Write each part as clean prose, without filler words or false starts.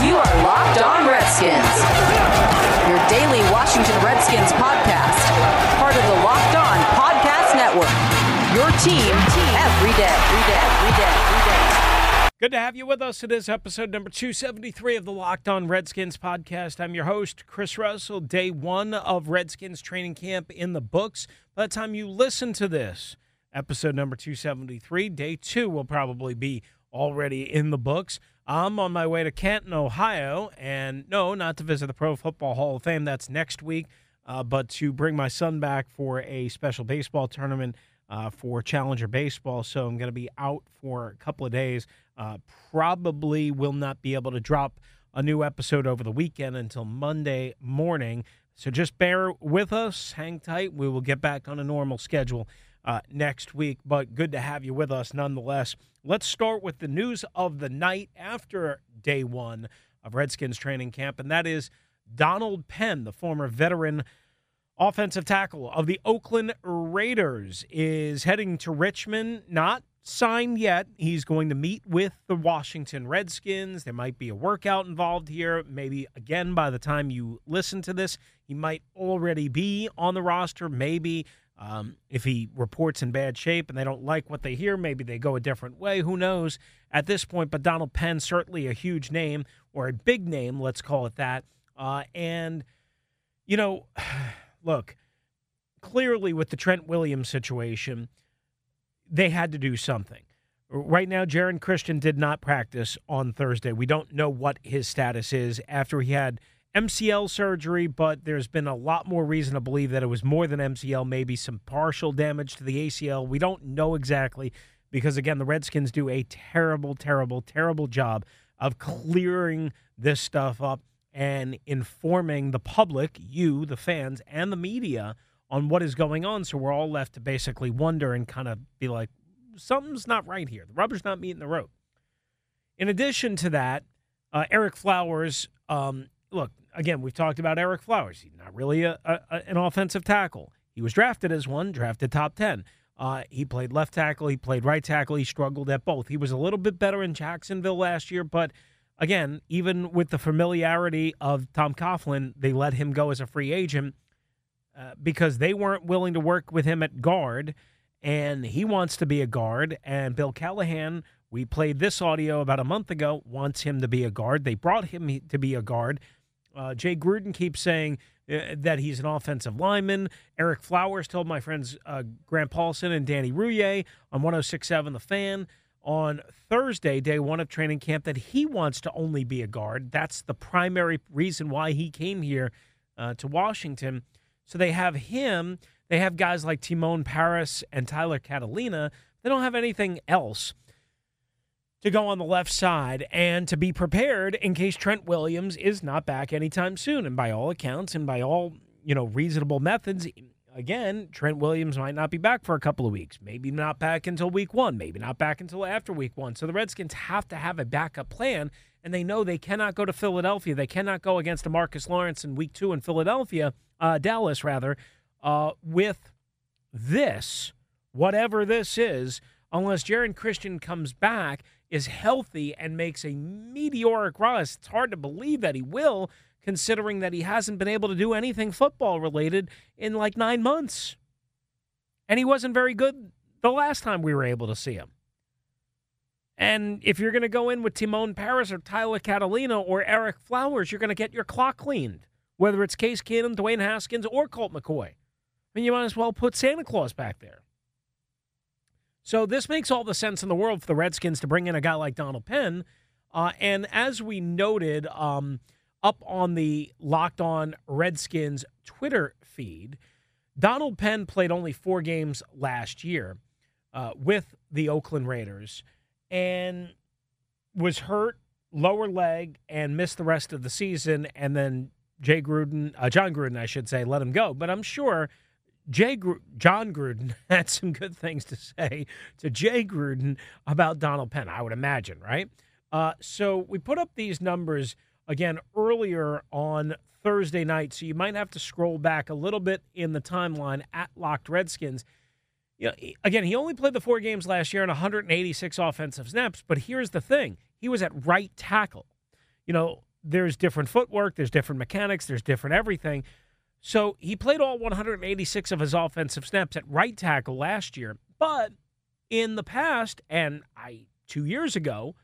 You are Locked On Redskins, your daily Washington Redskins podcast, part of the Locked On Podcast Network. Your team every day. Good to have you with us. It is episode number 273 of the Locked On Redskins podcast. I'm your host, Chris Russell. Day one of Redskins training camp in the books. By the time you listen to this, episode number 273, day two will probably be already in the books. I'm on my way to Canton, Ohio, and no, not to visit the Pro Football Hall of Fame. That's next week, but to bring my son back for a special baseball tournament for Challenger Baseball, so I'm going to be out for a couple of days. Probably will not be able to drop a new episode over the weekend until Monday morning, so just bear with us, hang tight. We will get back on a normal schedule next week, but good to have you with us nonetheless. Let's start with the news of the night after day one of Redskins training camp, and that is Donald Penn, the former veteran offensive tackle of the Oakland Raiders, is heading to Richmond, not signed yet. He's going to meet with the Washington Redskins. There might be a workout involved here. Maybe, again, by the time you listen to this, he might already be on the roster. Maybe if he reports in bad shape and they don't like what they hear, maybe they go a different way. Who knows at this point? But Donald Penn, certainly a huge name, or a big name, let's call it that. And, you know... Look, clearly with the Trent Williams situation, they had to do something. Right now, Geron Christian did not practice on Thursday. We don't know what his status is after he had MCL surgery, but there's been a lot more reason to believe that it was more than MCL, maybe some partial damage to the ACL. We don't know exactly because, again, the Redskins do a terrible job of clearing this stuff up and informing the public, you, the fans, and the media on what is going on. So we're all left to basically wonder and kind of be like, something's not right here. The rubber's not meeting the road. In addition to that, Ereck Flowers, look, again, we've talked about Ereck Flowers. He's not really an offensive tackle. He was drafted as one, drafted top 10. He played left tackle. He played right tackle. He struggled at both. He was a little bit better in Jacksonville last year, but... Again, even with the familiarity of Tom Coughlin, they let him go as a free agent because they weren't willing to work with him at guard, and he wants to be a guard. And Bill Callahan, we played this audio about a month ago, wants him to be a guard. They brought him to be a guard. Jay Gruden keeps saying that he's an offensive lineman. Ereck Flowers told my friends Grant Paulson and Danny Rouhier on 106.7 The Fan on Thursday, day one of training camp, that he wants to only be a guard. That's the primary reason why he came here to Washington. So they have him. They have guys like Timon Paris and Tyler Catalina. They don't have anything else to go on the left side and to be prepared in case Trent Williams is not back anytime soon. And by all accounts and by all, you know, reasonable methods, again, Trent Williams might not be back for a couple of weeks, maybe not back until week one, maybe not back until after week one. So the Redskins have to have a backup plan, and they know they cannot go to Philadelphia. They cannot go against a Marcus Lawrence in week two in Philadelphia, Dallas rather, with this, whatever this is, unless Geron Christian comes back, is healthy, and makes a meteoric rise. It's hard to believe that he will, considering that he hasn't been able to do anything football-related in like 9 months. And he wasn't very good the last time we were able to see him. And if you're going to go in with Timon Paris or Tyler Catalina or Ereck Flowers, you're going to get your clock cleaned, whether it's Case Keenum, Dwayne Haskins, or Colt McCoy. I mean, you might as well put Santa Claus back there. So this makes all the sense in the world for the Redskins to bring in a guy like Donald Penn. And as we noted... up on the Locked On Redskins Twitter feed, Donald Penn played only 4 games last year with the Oakland Raiders and was hurt, lower leg, and missed the rest of the season, and then John Gruden let him go. But I'm sure John Gruden had some good things to say to Jay Gruden about Donald Penn, I would imagine, right? So we put up these numbers again earlier on Thursday night, so you might have to scroll back a little bit in the timeline at Locked Redskins. You know, again, he only played the 4 games last year in 186 offensive snaps, but here's the thing. He was at right tackle. You know, there's different footwork, there's different mechanics, there's different everything. So he played all 186 of his offensive snaps at right tackle last year. But in the past, and 2 years ago,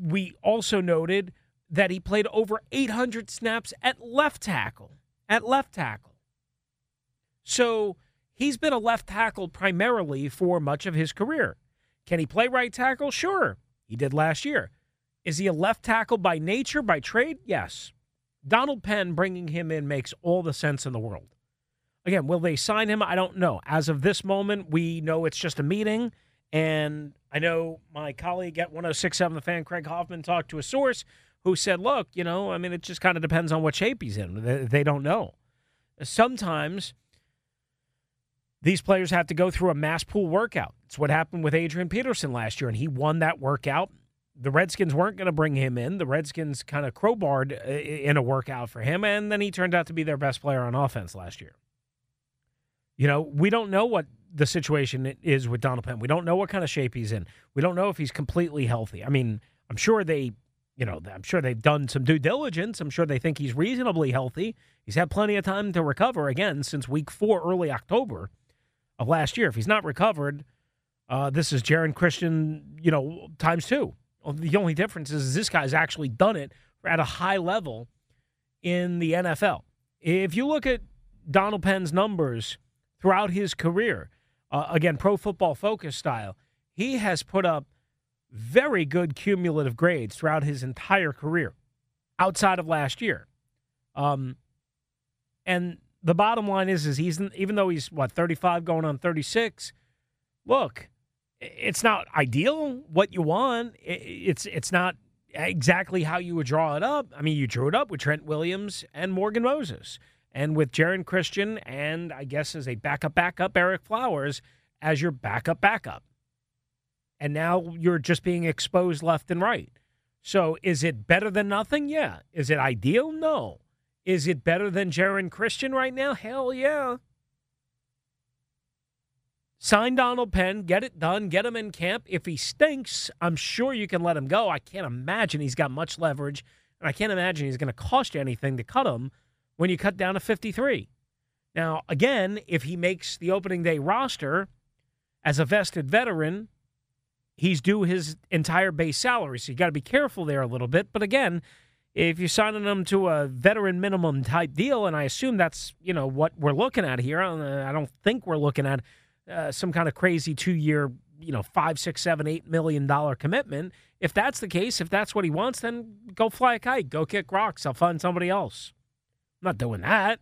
we also noted that he played over 800 snaps at left tackle. So he's been a left tackle primarily for much of his career. Can he play right tackle? Sure. He did last year. Is he a left tackle by nature, by trade? Yes. Donald Penn bringing him in makes all the sense in the world. Again, will they sign him? I don't know. As of this moment, we know it's just a meeting. And I know my colleague at 106.7 The Fan, Craig Hoffman, talked to a source who said, look, you know, I mean, it just kind of depends on what shape he's in. They don't know. Sometimes these players have to go through a mass pool workout. It's what happened with Adrian Peterson last year, and he won that workout. The Redskins weren't going to bring him in. The Redskins kind of crowbarred in a workout for him, and then he turned out to be their best player on offense last year. You know, we don't know what the situation is with Donald Penn. We don't know what kind of shape he's in. We don't know if he's completely healthy. I mean, I'm sure they, you know, I'm sure they've done some due diligence. I'm sure they think he's reasonably healthy. He's had plenty of time to recover, again, since week 4, early October of last year. If he's not recovered, this is Geron Christian, you know, times 2. The only difference is this guy's actually done it at a high level in the NFL. If you look at Donald Penn's numbers throughout his career, again, Pro Football Focus style, he has put up very good cumulative grades throughout his entire career outside of last year. And the bottom line is he's, even though he's, 35 going on 36, look, it's not ideal what you want. It's not exactly how you would draw it up. I mean, you drew it up with Trent Williams and Morgan Moses and with Geron Christian and, I guess, as a backup, Ereck Flowers as your backup. And now you're just being exposed left and right. So is it better than nothing? Yeah. Is it ideal? No. Is it better than Geron Christian right now? Hell yeah. Sign Donald Penn, get it done, get him in camp. If he stinks, I'm sure you can let him go. I can't imagine he's got much leverage, and I can't imagine he's going to cost you anything to cut him when you cut down to 53. Now, again, if he makes the opening day roster as a vested veteran, he's due his entire base salary, so you got to be careful there a little bit. But again, if you're signing him to a veteran minimum type deal, and I assume that's, you know, what we're looking at here, I don't think we're looking at some kind of crazy 2-year, you know, $5, $6, $7, $8 million commitment. If that's the case, if that's what he wants, then go fly a kite, go kick rocks. I'll find somebody else. I'm not doing that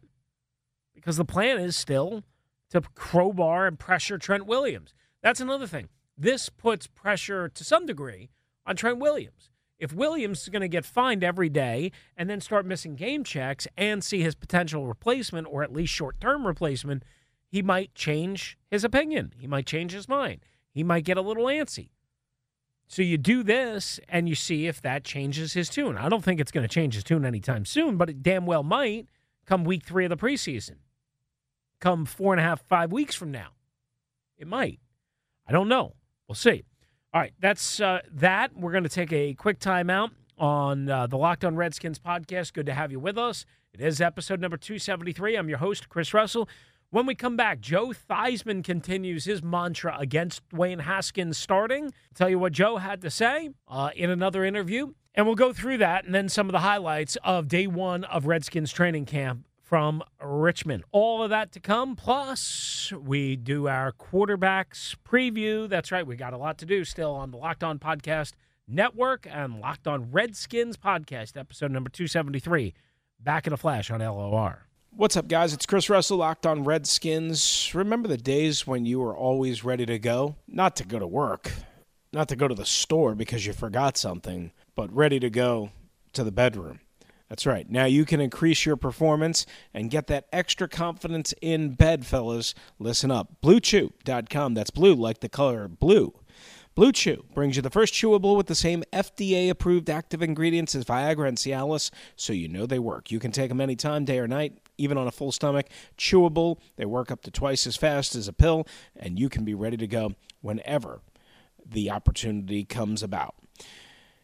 because the plan is still to crowbar and pressure Trent Williams. That's another thing. This puts pressure to some degree on Trent Williams. If Williams is going to get fined every day and then start missing game checks and see his potential replacement or at least short-term replacement, he might change his opinion. He might change his mind. He might get a little antsy. So you do this, and you see if that changes his tune. I don't think it's going to change his tune anytime soon, but it damn well might come week 3 of the preseason, come 4.5, 5 weeks from now. It might. I don't know. We'll see. All right, that's that. We're going to take a quick timeout on the Locked On Redskins podcast. Good to have you with us. It is episode number 273. I'm your host, Chris Russell. When we come back, Joe Theismann continues his mantra against Dwayne Haskins starting. I'll tell you what Joe had to say in another interview, and we'll go through that and then some of the highlights of day 1 of Redskins training camp from Richmond. All of that to come, plus we do our quarterbacks preview. That's right, we got a lot to do still on the Locked On Podcast Network and Locked On Redskins Podcast, episode number 273, back in a flash on LOR. What's up, guys? It's Chris Russell, Locked On Redskins. Remember the days when you were always ready to go? Not to go to work, not to go to the store because you forgot something, but ready to go to the bedroom. That's right. Now you can increase your performance and get that extra confidence in bed, fellas. Listen up. BlueChew.com. That's blue like the color blue. Blue Chew brings you the first chewable with the same FDA-approved active ingredients as Viagra and Cialis, so you know they work. You can take them anytime, day or night, even on a full stomach. Chewable, they work up to twice as fast as a pill, and you can be ready to go whenever the opportunity comes about.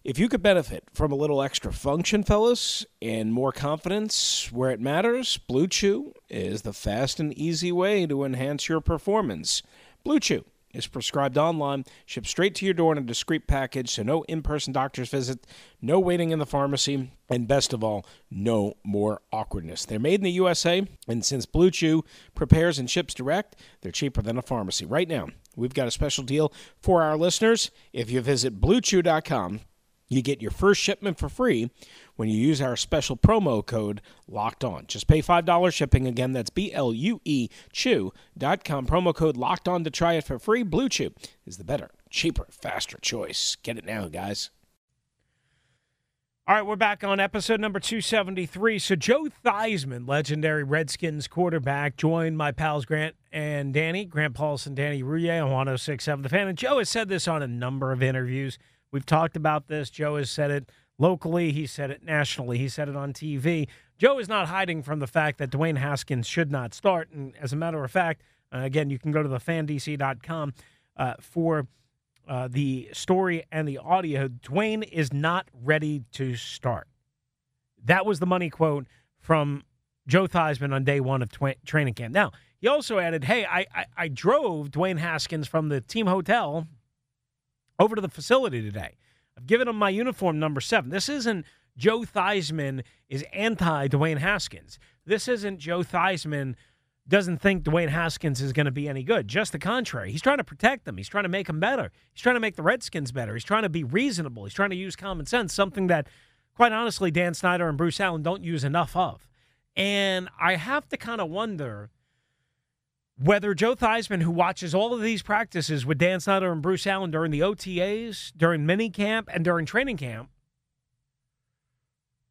If you could benefit from a little extra function, fellas, and more confidence where it matters, Blue Chew is the fast and easy way to enhance your performance. Blue Chew is prescribed online, shipped straight to your door in a discreet package, so no in-person doctor's visit, no waiting in the pharmacy, and best of all, no more awkwardness. They're made in the USA, and since Blue Chew prepares and ships direct, they're cheaper than a pharmacy. Right now, we've got a special deal for our listeners. If you visit BlueChew.com, you get your first shipment for free when you use our special promo code Locked On. Just pay $5 shipping. Again, that's BlueChew.com. Promo code Locked On to try it for free. Blue Chew is the better, cheaper, faster choice. Get it now, guys. All right, we're back on episode number 273. So Joe Theismann, legendary Redskins quarterback, joined my pals Grant and Danny, Grant Paulson, Danny Rouhier on 106.7 The Fan. And Joe has said this on a number of interviews. We've talked about this. Joe has said it locally. He said it nationally. He said it on TV. Joe is not hiding from the fact that Dwayne Haskins should not start. And as a matter of fact, again, you can go to thefandc.com for the story and the audio. Dwayne is not ready to start. That was the money quote from Joe Theismann on day one of training camp. Now, he also added, hey, I drove Dwayne Haskins from the team hotel over to the facility today. I've given him my uniform number 7. This isn't Joe Theismann is anti-Dwayne Haskins. This isn't Joe Theismann doesn't think Dwayne Haskins is going to be any good. Just the contrary. He's trying to protect them. He's trying to make them better. He's trying to make the Redskins better. He's trying to be reasonable. He's trying to use common sense, something that, quite honestly, Dan Snyder and Bruce Allen don't use enough of. And I have to kind of wonder whether Joe Theismann, who watches all of these practices with Dan Snyder and Bruce Allen during the OTAs, during minicamp, and during training camp,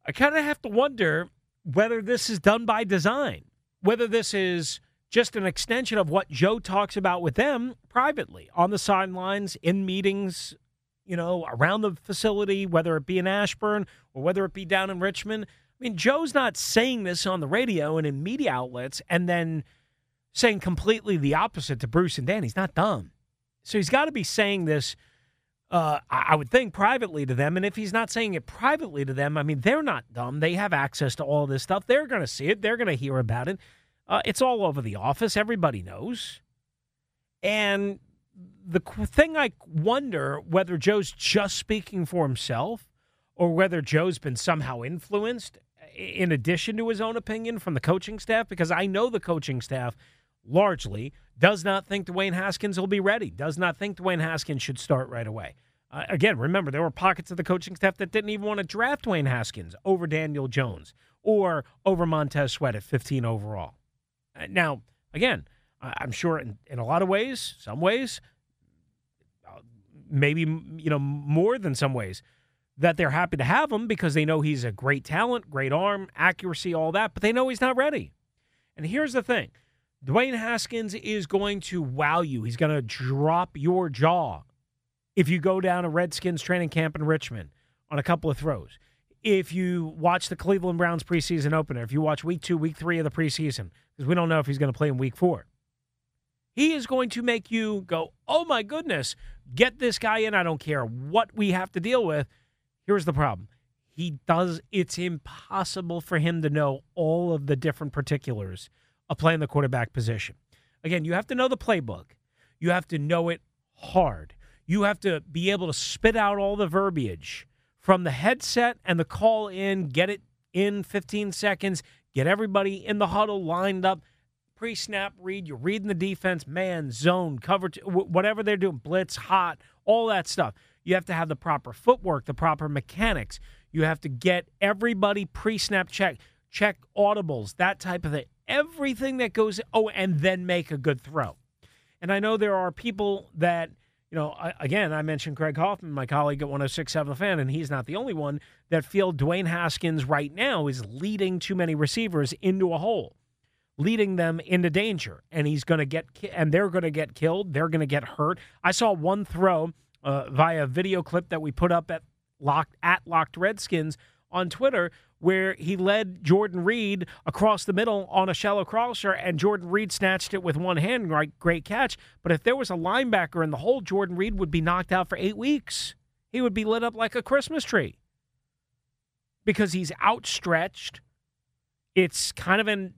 I kind of have to wonder whether this is done by design, whether this is just an extension of what Joe talks about with them privately, on the sidelines, in meetings, you know, around the facility, whether it be in Ashburn or whether it be down in Richmond. I mean, Joe's not saying this on the radio and in media outlets and then saying completely the opposite to Bruce and Dan. He's not dumb. So he's got to be saying this, I would think, privately to them. And if he's not saying it privately to them, I mean, they're not dumb. They have access to all this stuff. They're going to see it. They're going to hear about it. It's all over the office. Everybody knows. And the thing I wonder whether Joe's just speaking for himself or whether Joe's been somehow influenced in addition to his own opinion from the coaching staff, because I know the coaching staff largely does not think Dwayne Haskins will be ready, does not think Dwayne Haskins should start right away. Again, remember, there were pockets of the coaching staff that didn't even want to draft Dwayne Haskins over Daniel Jones or over Montez Sweat at 15 overall. Now, again, I'm sure in a lot of ways, some ways, maybe more than some ways, that they're happy to have him because they know he's a great talent, great arm, accuracy, all that, but they know he's not ready. And here's the thing. Dwayne Haskins is going to wow you. He's going to drop your jaw if you go down to Redskins training camp in Richmond on a couple of throws. If you watch the Cleveland Browns preseason opener, if you watch week 2, week 3 of the preseason, because we don't know if he's going to play in week 4. He is going to make you go, oh my goodness, get this guy in. I don't care what we have to deal with. Here's the problem. It's impossible for him to know all of the different particulars of playing the quarterback position. Again, you have to know the playbook. You have to know it hard. You have to be able to spit out all the verbiage from the headset and the call in, get it in 15 seconds, get everybody in the huddle lined up, pre-snap read, you're reading the defense, man, zone, cover, whatever they're doing, blitz, hot, all that stuff. You have to have the proper footwork, the proper mechanics. You have to get everybody pre-snap check audibles, that type of thing. Everything that goes, and then make a good throw. And I know there are people that you know, again, I mentioned Craig Hoffman, my colleague at 106.7 The Fan, and he's not the only one that feel Dwayne Haskins right now is leading too many receivers into a hole, leading them into danger, and he's going to get and they're going to get killed, they're going to get hurt. I saw one throw via video clip that we put up at Locked Redskins on Twitter, where he led Jordan Reed across the middle on a shallow crosser, and Jordan Reed snatched it with one hand, right? Great catch. But if there was a linebacker in the hole, Jordan Reed would be knocked out for 8 weeks. He would be lit up like a Christmas tree because he's outstretched. It's kind of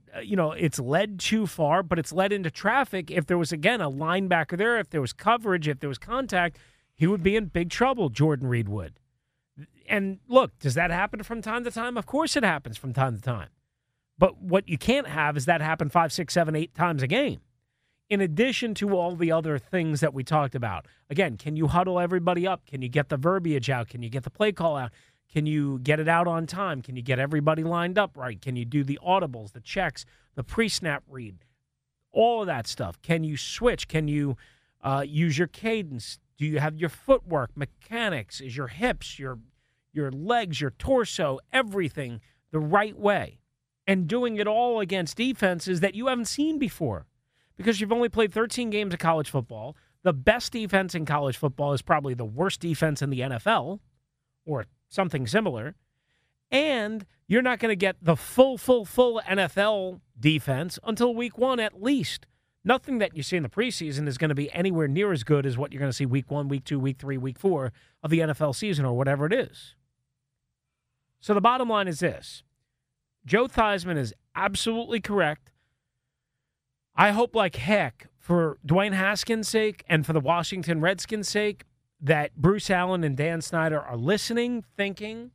it's led too far, but it's led into traffic. If there was, again, a linebacker there, if there was coverage, if there was contact, he would be in big trouble, Jordan Reed would. And look, does that happen from time to time? Of course it happens from time to time. But what you can't have is that happen 5, 6, 7, 8 times a game, in addition to all the other things that we talked about. Again, can you huddle everybody up? Can you get the verbiage out? Can you get the play call out? Can you get it out on time? Can you get everybody lined up right? Can you do the audibles, the checks, the pre-snap read, all of that stuff? Can you switch? Can you use your cadence? Do you have your footwork, mechanics? Is your hips, your legs, your torso, everything the right way, and doing it all against defenses that you haven't seen before because you've only played 13 games of college football. The best defense in college football is probably the worst defense in the NFL or something similar, and you're not going to get the full NFL defense until week 1 at least. Nothing that you see in the preseason is going to be anywhere near as good as what you're going to see week 1, week 2, week 3, week 4 of the NFL season or whatever it is. So the bottom line is this. Joe Theismann is absolutely correct. I hope like heck, for Dwayne Haskins' sake and for the Washington Redskins' sake, that Bruce Allen and Dan Snyder are listening, thinking,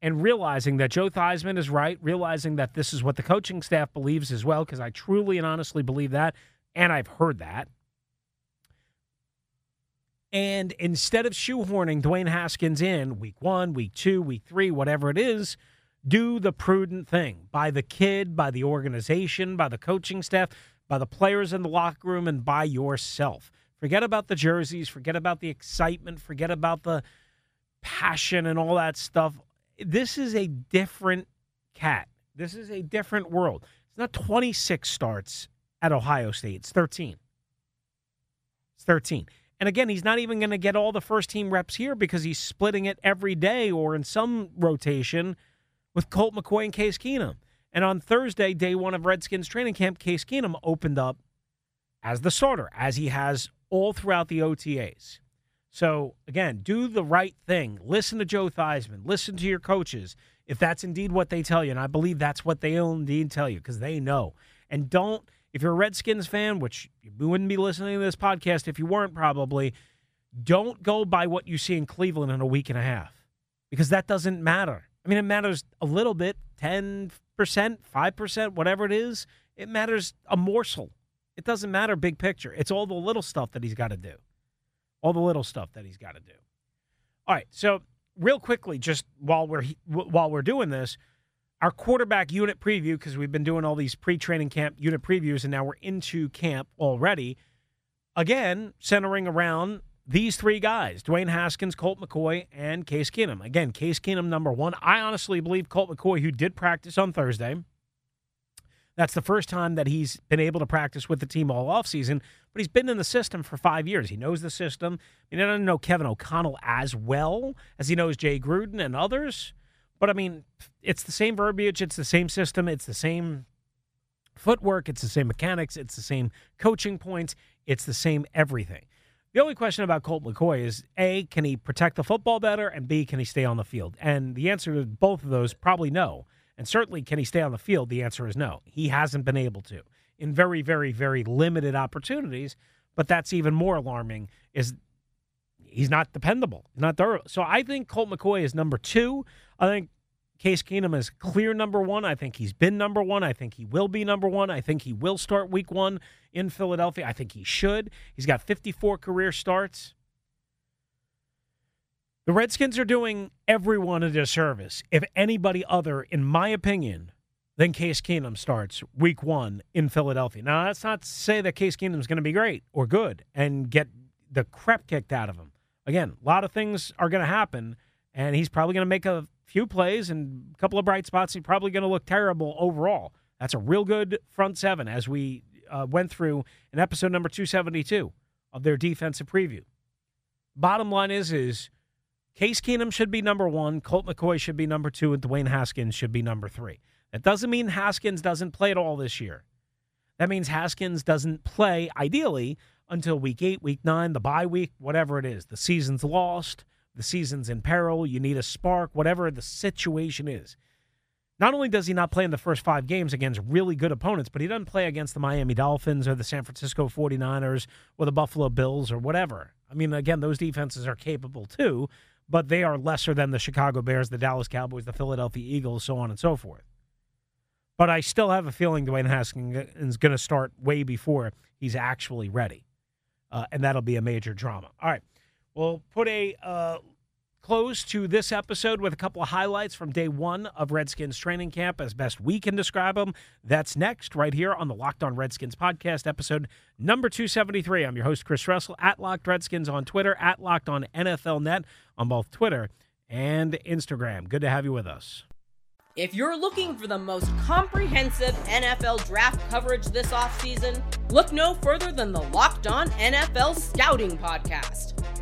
and realizing that Joe Theismann is right, realizing that this is what the coaching staff believes as well, because I truly and honestly believe that, and I've heard that. And instead of shoehorning Dwayne Haskins in week 1, week 2, week 3, whatever it is, do the prudent thing by the kid, by the organization, by the coaching staff, by the players in the locker room, and by yourself. Forget about the jerseys. Forget about the excitement. Forget about the passion and all that stuff. This is a different cat. This is a different world. It's not 26 starts at Ohio State. It's 13. It's 13. And again, he's not even going to get all the first-team reps here because he's splitting it every day or in some rotation with Colt McCoy and Case Keenum. And on Thursday, day 1 of Redskins training camp, Case Keenum opened up as the starter, as he has all throughout the OTAs. So, again, do the right thing. Listen to Joe Theismann. Listen to your coaches, if that's indeed what they tell you. And I believe that's what they'll indeed tell you because they know. And don't. If you're a Redskins fan, which you wouldn't be listening to this podcast if you weren't probably, don't go by what you see in Cleveland in a week and a half because that doesn't matter. I mean, it matters a little bit, 10%, 5%, whatever it is. It matters a morsel. It doesn't matter big picture. It's all the little stuff that he's got to do. All the little stuff that he's got to do. All right, so real quickly, just while we're doing this, our quarterback unit preview, because we've been doing all these pre-training camp unit previews, and now we're into camp already, again, centering around these three guys, Dwayne Haskins, Colt McCoy, and Case Keenum. Again, Case Keenum, number 1. I honestly believe Colt McCoy, who did practice on Thursday, that's the first time that he's been able to practice with the team all offseason, but he's been in the system for 5 years. He knows the system. I mean, I don't know Kevin O'Connell as well as he knows Jay Gruden and others, but, I mean, it's the same verbiage, it's the same system, it's the same footwork, it's the same mechanics, it's the same coaching points, it's the same everything. The only question about Colt McCoy is, A, can he protect the football better, and B, can he stay on the field? And the answer to both of those, probably no. And certainly, can he stay on the field? The answer is no. He hasn't been able to in very, very, very limited opportunities, but that's even more alarming is he's not dependable, not thorough. So I think Colt McCoy is number 2. I think Case Keenum is clear number 1. I think he's been number 1. I think he will be number 1. I think he will start week 1 in Philadelphia. I think he should. He's got 54 career starts. The Redskins are doing everyone a disservice if anybody other, in my opinion, than Case Keenum starts week 1 in Philadelphia. Now, that's not to say that Case Keenum's going to be great or good and get the crap kicked out of him. Again, a lot of things are going to happen, and he's probably going to make a few plays and a couple of bright spots. He's probably going to look terrible overall. That's a real good front seven, as we went through in episode number 272 of their defensive preview. Bottom line is Case Keenum should be number one, Colt McCoy should be number two, and Dwayne Haskins should be number three. That doesn't mean Haskins doesn't play at all this year. That means Haskins doesn't play, ideally, until week 8, week 9, the bye week, whatever it is. The season's lost. The season's in peril. You need a spark, whatever the situation is. Not only does he not play in the first 5 games against really good opponents, but he doesn't play against the Miami Dolphins or the San Francisco 49ers or the Buffalo Bills or whatever. I mean, again, those defenses are capable too, but they are lesser than the Chicago Bears, the Dallas Cowboys, the Philadelphia Eagles, so on and so forth. But I still have a feeling Dwayne Haskins is going to start way before he's actually ready. And that'll be a major drama. All right. We'll put a close to this episode with a couple of highlights from day one of Redskins training camp, as best we can describe them. That's next right here on the Locked on Redskins podcast, episode number 273. I'm your host, Chris Russell, at Locked Redskins on Twitter, at Locked on NFL Net on both Twitter and Instagram. Good to have you with us. If you're looking for the most comprehensive NFL draft coverage this offseason, look no further than the Locked On NFL Scouting Podcast.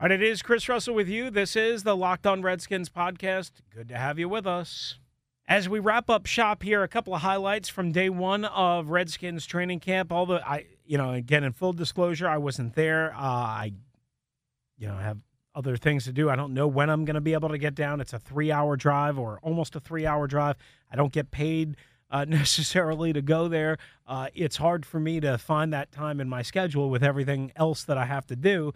All right, it is Chris Russell with you. This is the Locked On Redskins podcast. Good to have you with us. As we wrap up shop here, a couple of highlights from day one of Redskins training camp. Although, again, in full disclosure, I wasn't there. I have other things to do. I don't know when I'm going to be able to get down. It's a 3-hour drive or almost a 3-hour drive. I don't get paid necessarily to go there. It's hard for me to find that time in my schedule with everything else that I have to do.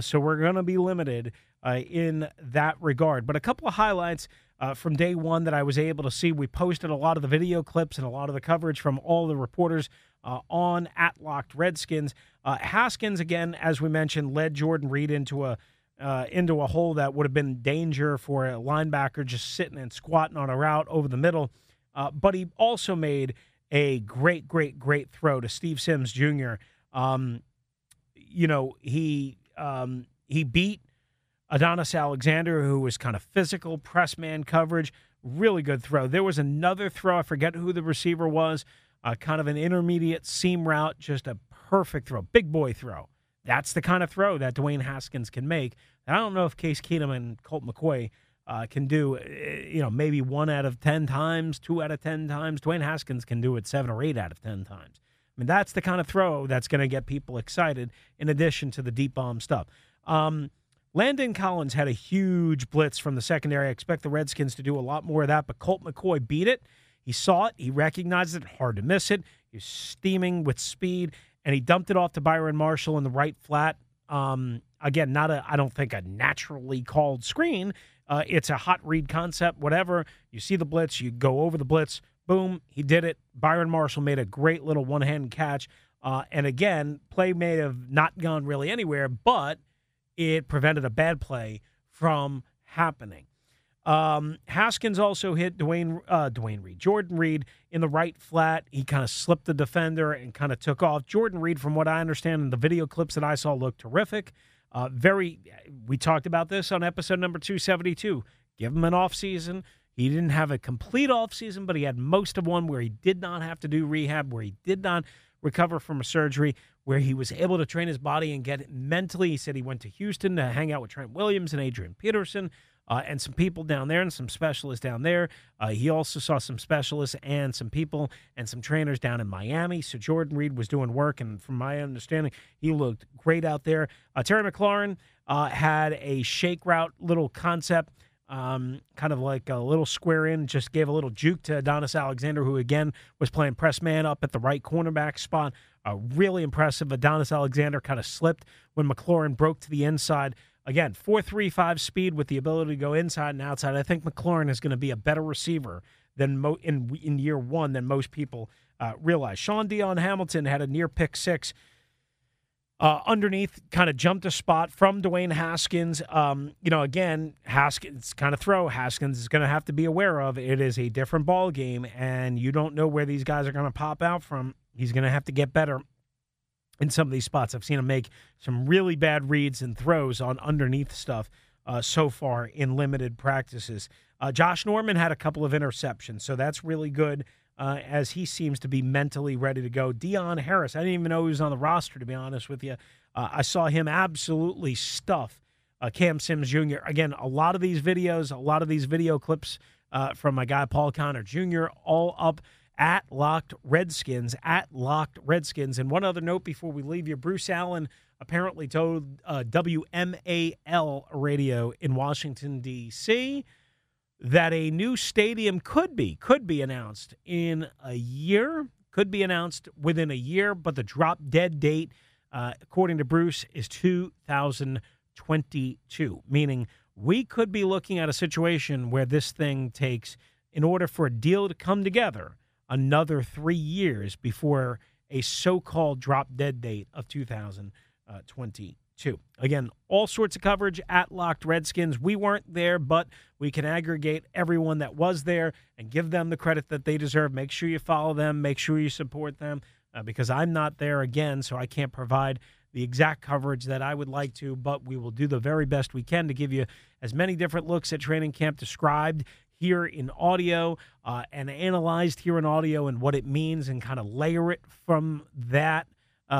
So we're going to be limited in that regard. But a couple of highlights from day one that I was able to see. We posted a lot of the video clips and a lot of the coverage from all the reporters on at Locked Redskins. Haskins, again, as we mentioned, led Jordan Reed into a hole that would have been danger for a linebacker just sitting and squatting on a route over the middle. But he also made a great, great, great throw to Steve Sims Jr. He beat Adonis Alexander, who was kind of physical, press man coverage. Really good throw. There was another throw. I forget who the receiver was. Kind of an intermediate seam route, just a perfect throw, big boy throw. That's the kind of throw that Dwayne Haskins can make. And I don't know if Case Keenum and Colt McCoy can do, maybe 1 out of 10 times, 2 out of 10 times. Dwayne Haskins can do it 7 or 8 out of 10 times. I mean, that's the kind of throw that's going to get people excited in addition to the deep bomb stuff. Landon Collins had a huge blitz from the secondary. I expect the Redskins to do a lot more of that, but Colt McCoy beat it. He saw it. He recognized it. Hard to miss it. He was steaming with speed, and he dumped it off to Byron Marshall in the right flat. Again, I don't think a naturally called screen. It's a hot read concept, whatever. You see the blitz. You go over the blitz. Boom. He did it. Byron Marshall made a great little one-hand catch. And again, play may have not gone really anywhere, but it prevented a bad play from happening. Haskins also hit Jordan Reed in the right flat. He kind of slipped the defender and kind of took off. Jordan Reed, from what I understand in the video clips that I saw, looked terrific. We talked about this on episode number 272. Give him an offseason. He didn't have a complete offseason, but he had most of one where he did not have to do rehab, where he did not recover from a surgery, where he was able to train his body and get it mentally. He said he went to Houston to hang out with Trent Williams and Adrian Peterson. And some people down there and some specialists down there. He also saw some specialists and some people and some trainers down in Miami. So Jordan Reed was doing work, and from my understanding, he looked great out there. Terry McLaurin had a shake route little concept kind of like a little square in, just gave a little juke to Adonis Alexander, who again was playing press man up at the right cornerback spot. Really impressive. Adonis Alexander kind of slipped when McLaurin broke to the inside. Again, 4.35 speed with the ability to go inside and outside. I think McLaurin is going to be a better receiver than in year one than most people realize. Sean Dion Hamilton had a near pick six. Underneath, kind of jumped a spot from Dwayne Haskins. Again, Haskins kind of throw. Haskins is going to have to be aware of it is a different ball game, and you don't know where these guys are going to pop out from. He's going to have to get better in some of these spots. I've seen him make some really bad reads and throws on underneath stuff so far in limited practices. Josh Norman had a couple of interceptions, so that's really good. As he seems to be mentally ready to go. Deion Harris, I didn't even know he was on the roster, to be honest with you. I saw him absolutely stuff Cam Sims Jr. Again, a lot of these videos, a lot of these video clips from my guy Paul Connor Jr., all up at Locked Redskins, And one other note before we leave you, Bruce Allen apparently told WMAL radio in Washington, D.C., that a new stadium could be announced in a year, could be announced within a year, but the drop-dead date, according to Bruce, is 2022, meaning we could be looking at a situation where this thing takes, in order for a deal to come together, another 3 years before a so-called drop-dead date of 2022. Again, all sorts of coverage at Locked Redskins. We weren't there, but we can aggregate everyone that was there and give them the credit that they deserve. Make sure you follow them. Make sure you support them because I'm not there again, so I can't provide the exact coverage that I would like to, but we will do the very best we can to give you as many different looks at training camp described here in audio and analyzed here in audio and what it means and kind of layer it from that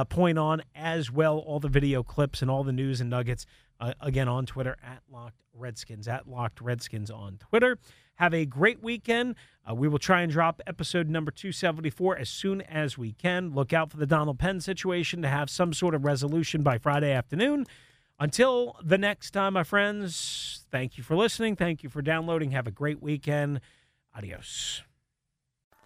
point on as well, all the video clips and all the news and nuggets, again, on Twitter, at Locked Redskins on Twitter. Have a great weekend. We will try and drop episode number 274 as soon as we can. Look out for the Donald Penn situation to have some sort of resolution by Friday afternoon. Until the next time, my friends, thank you for listening. Thank you for downloading. Have a great weekend. Adios.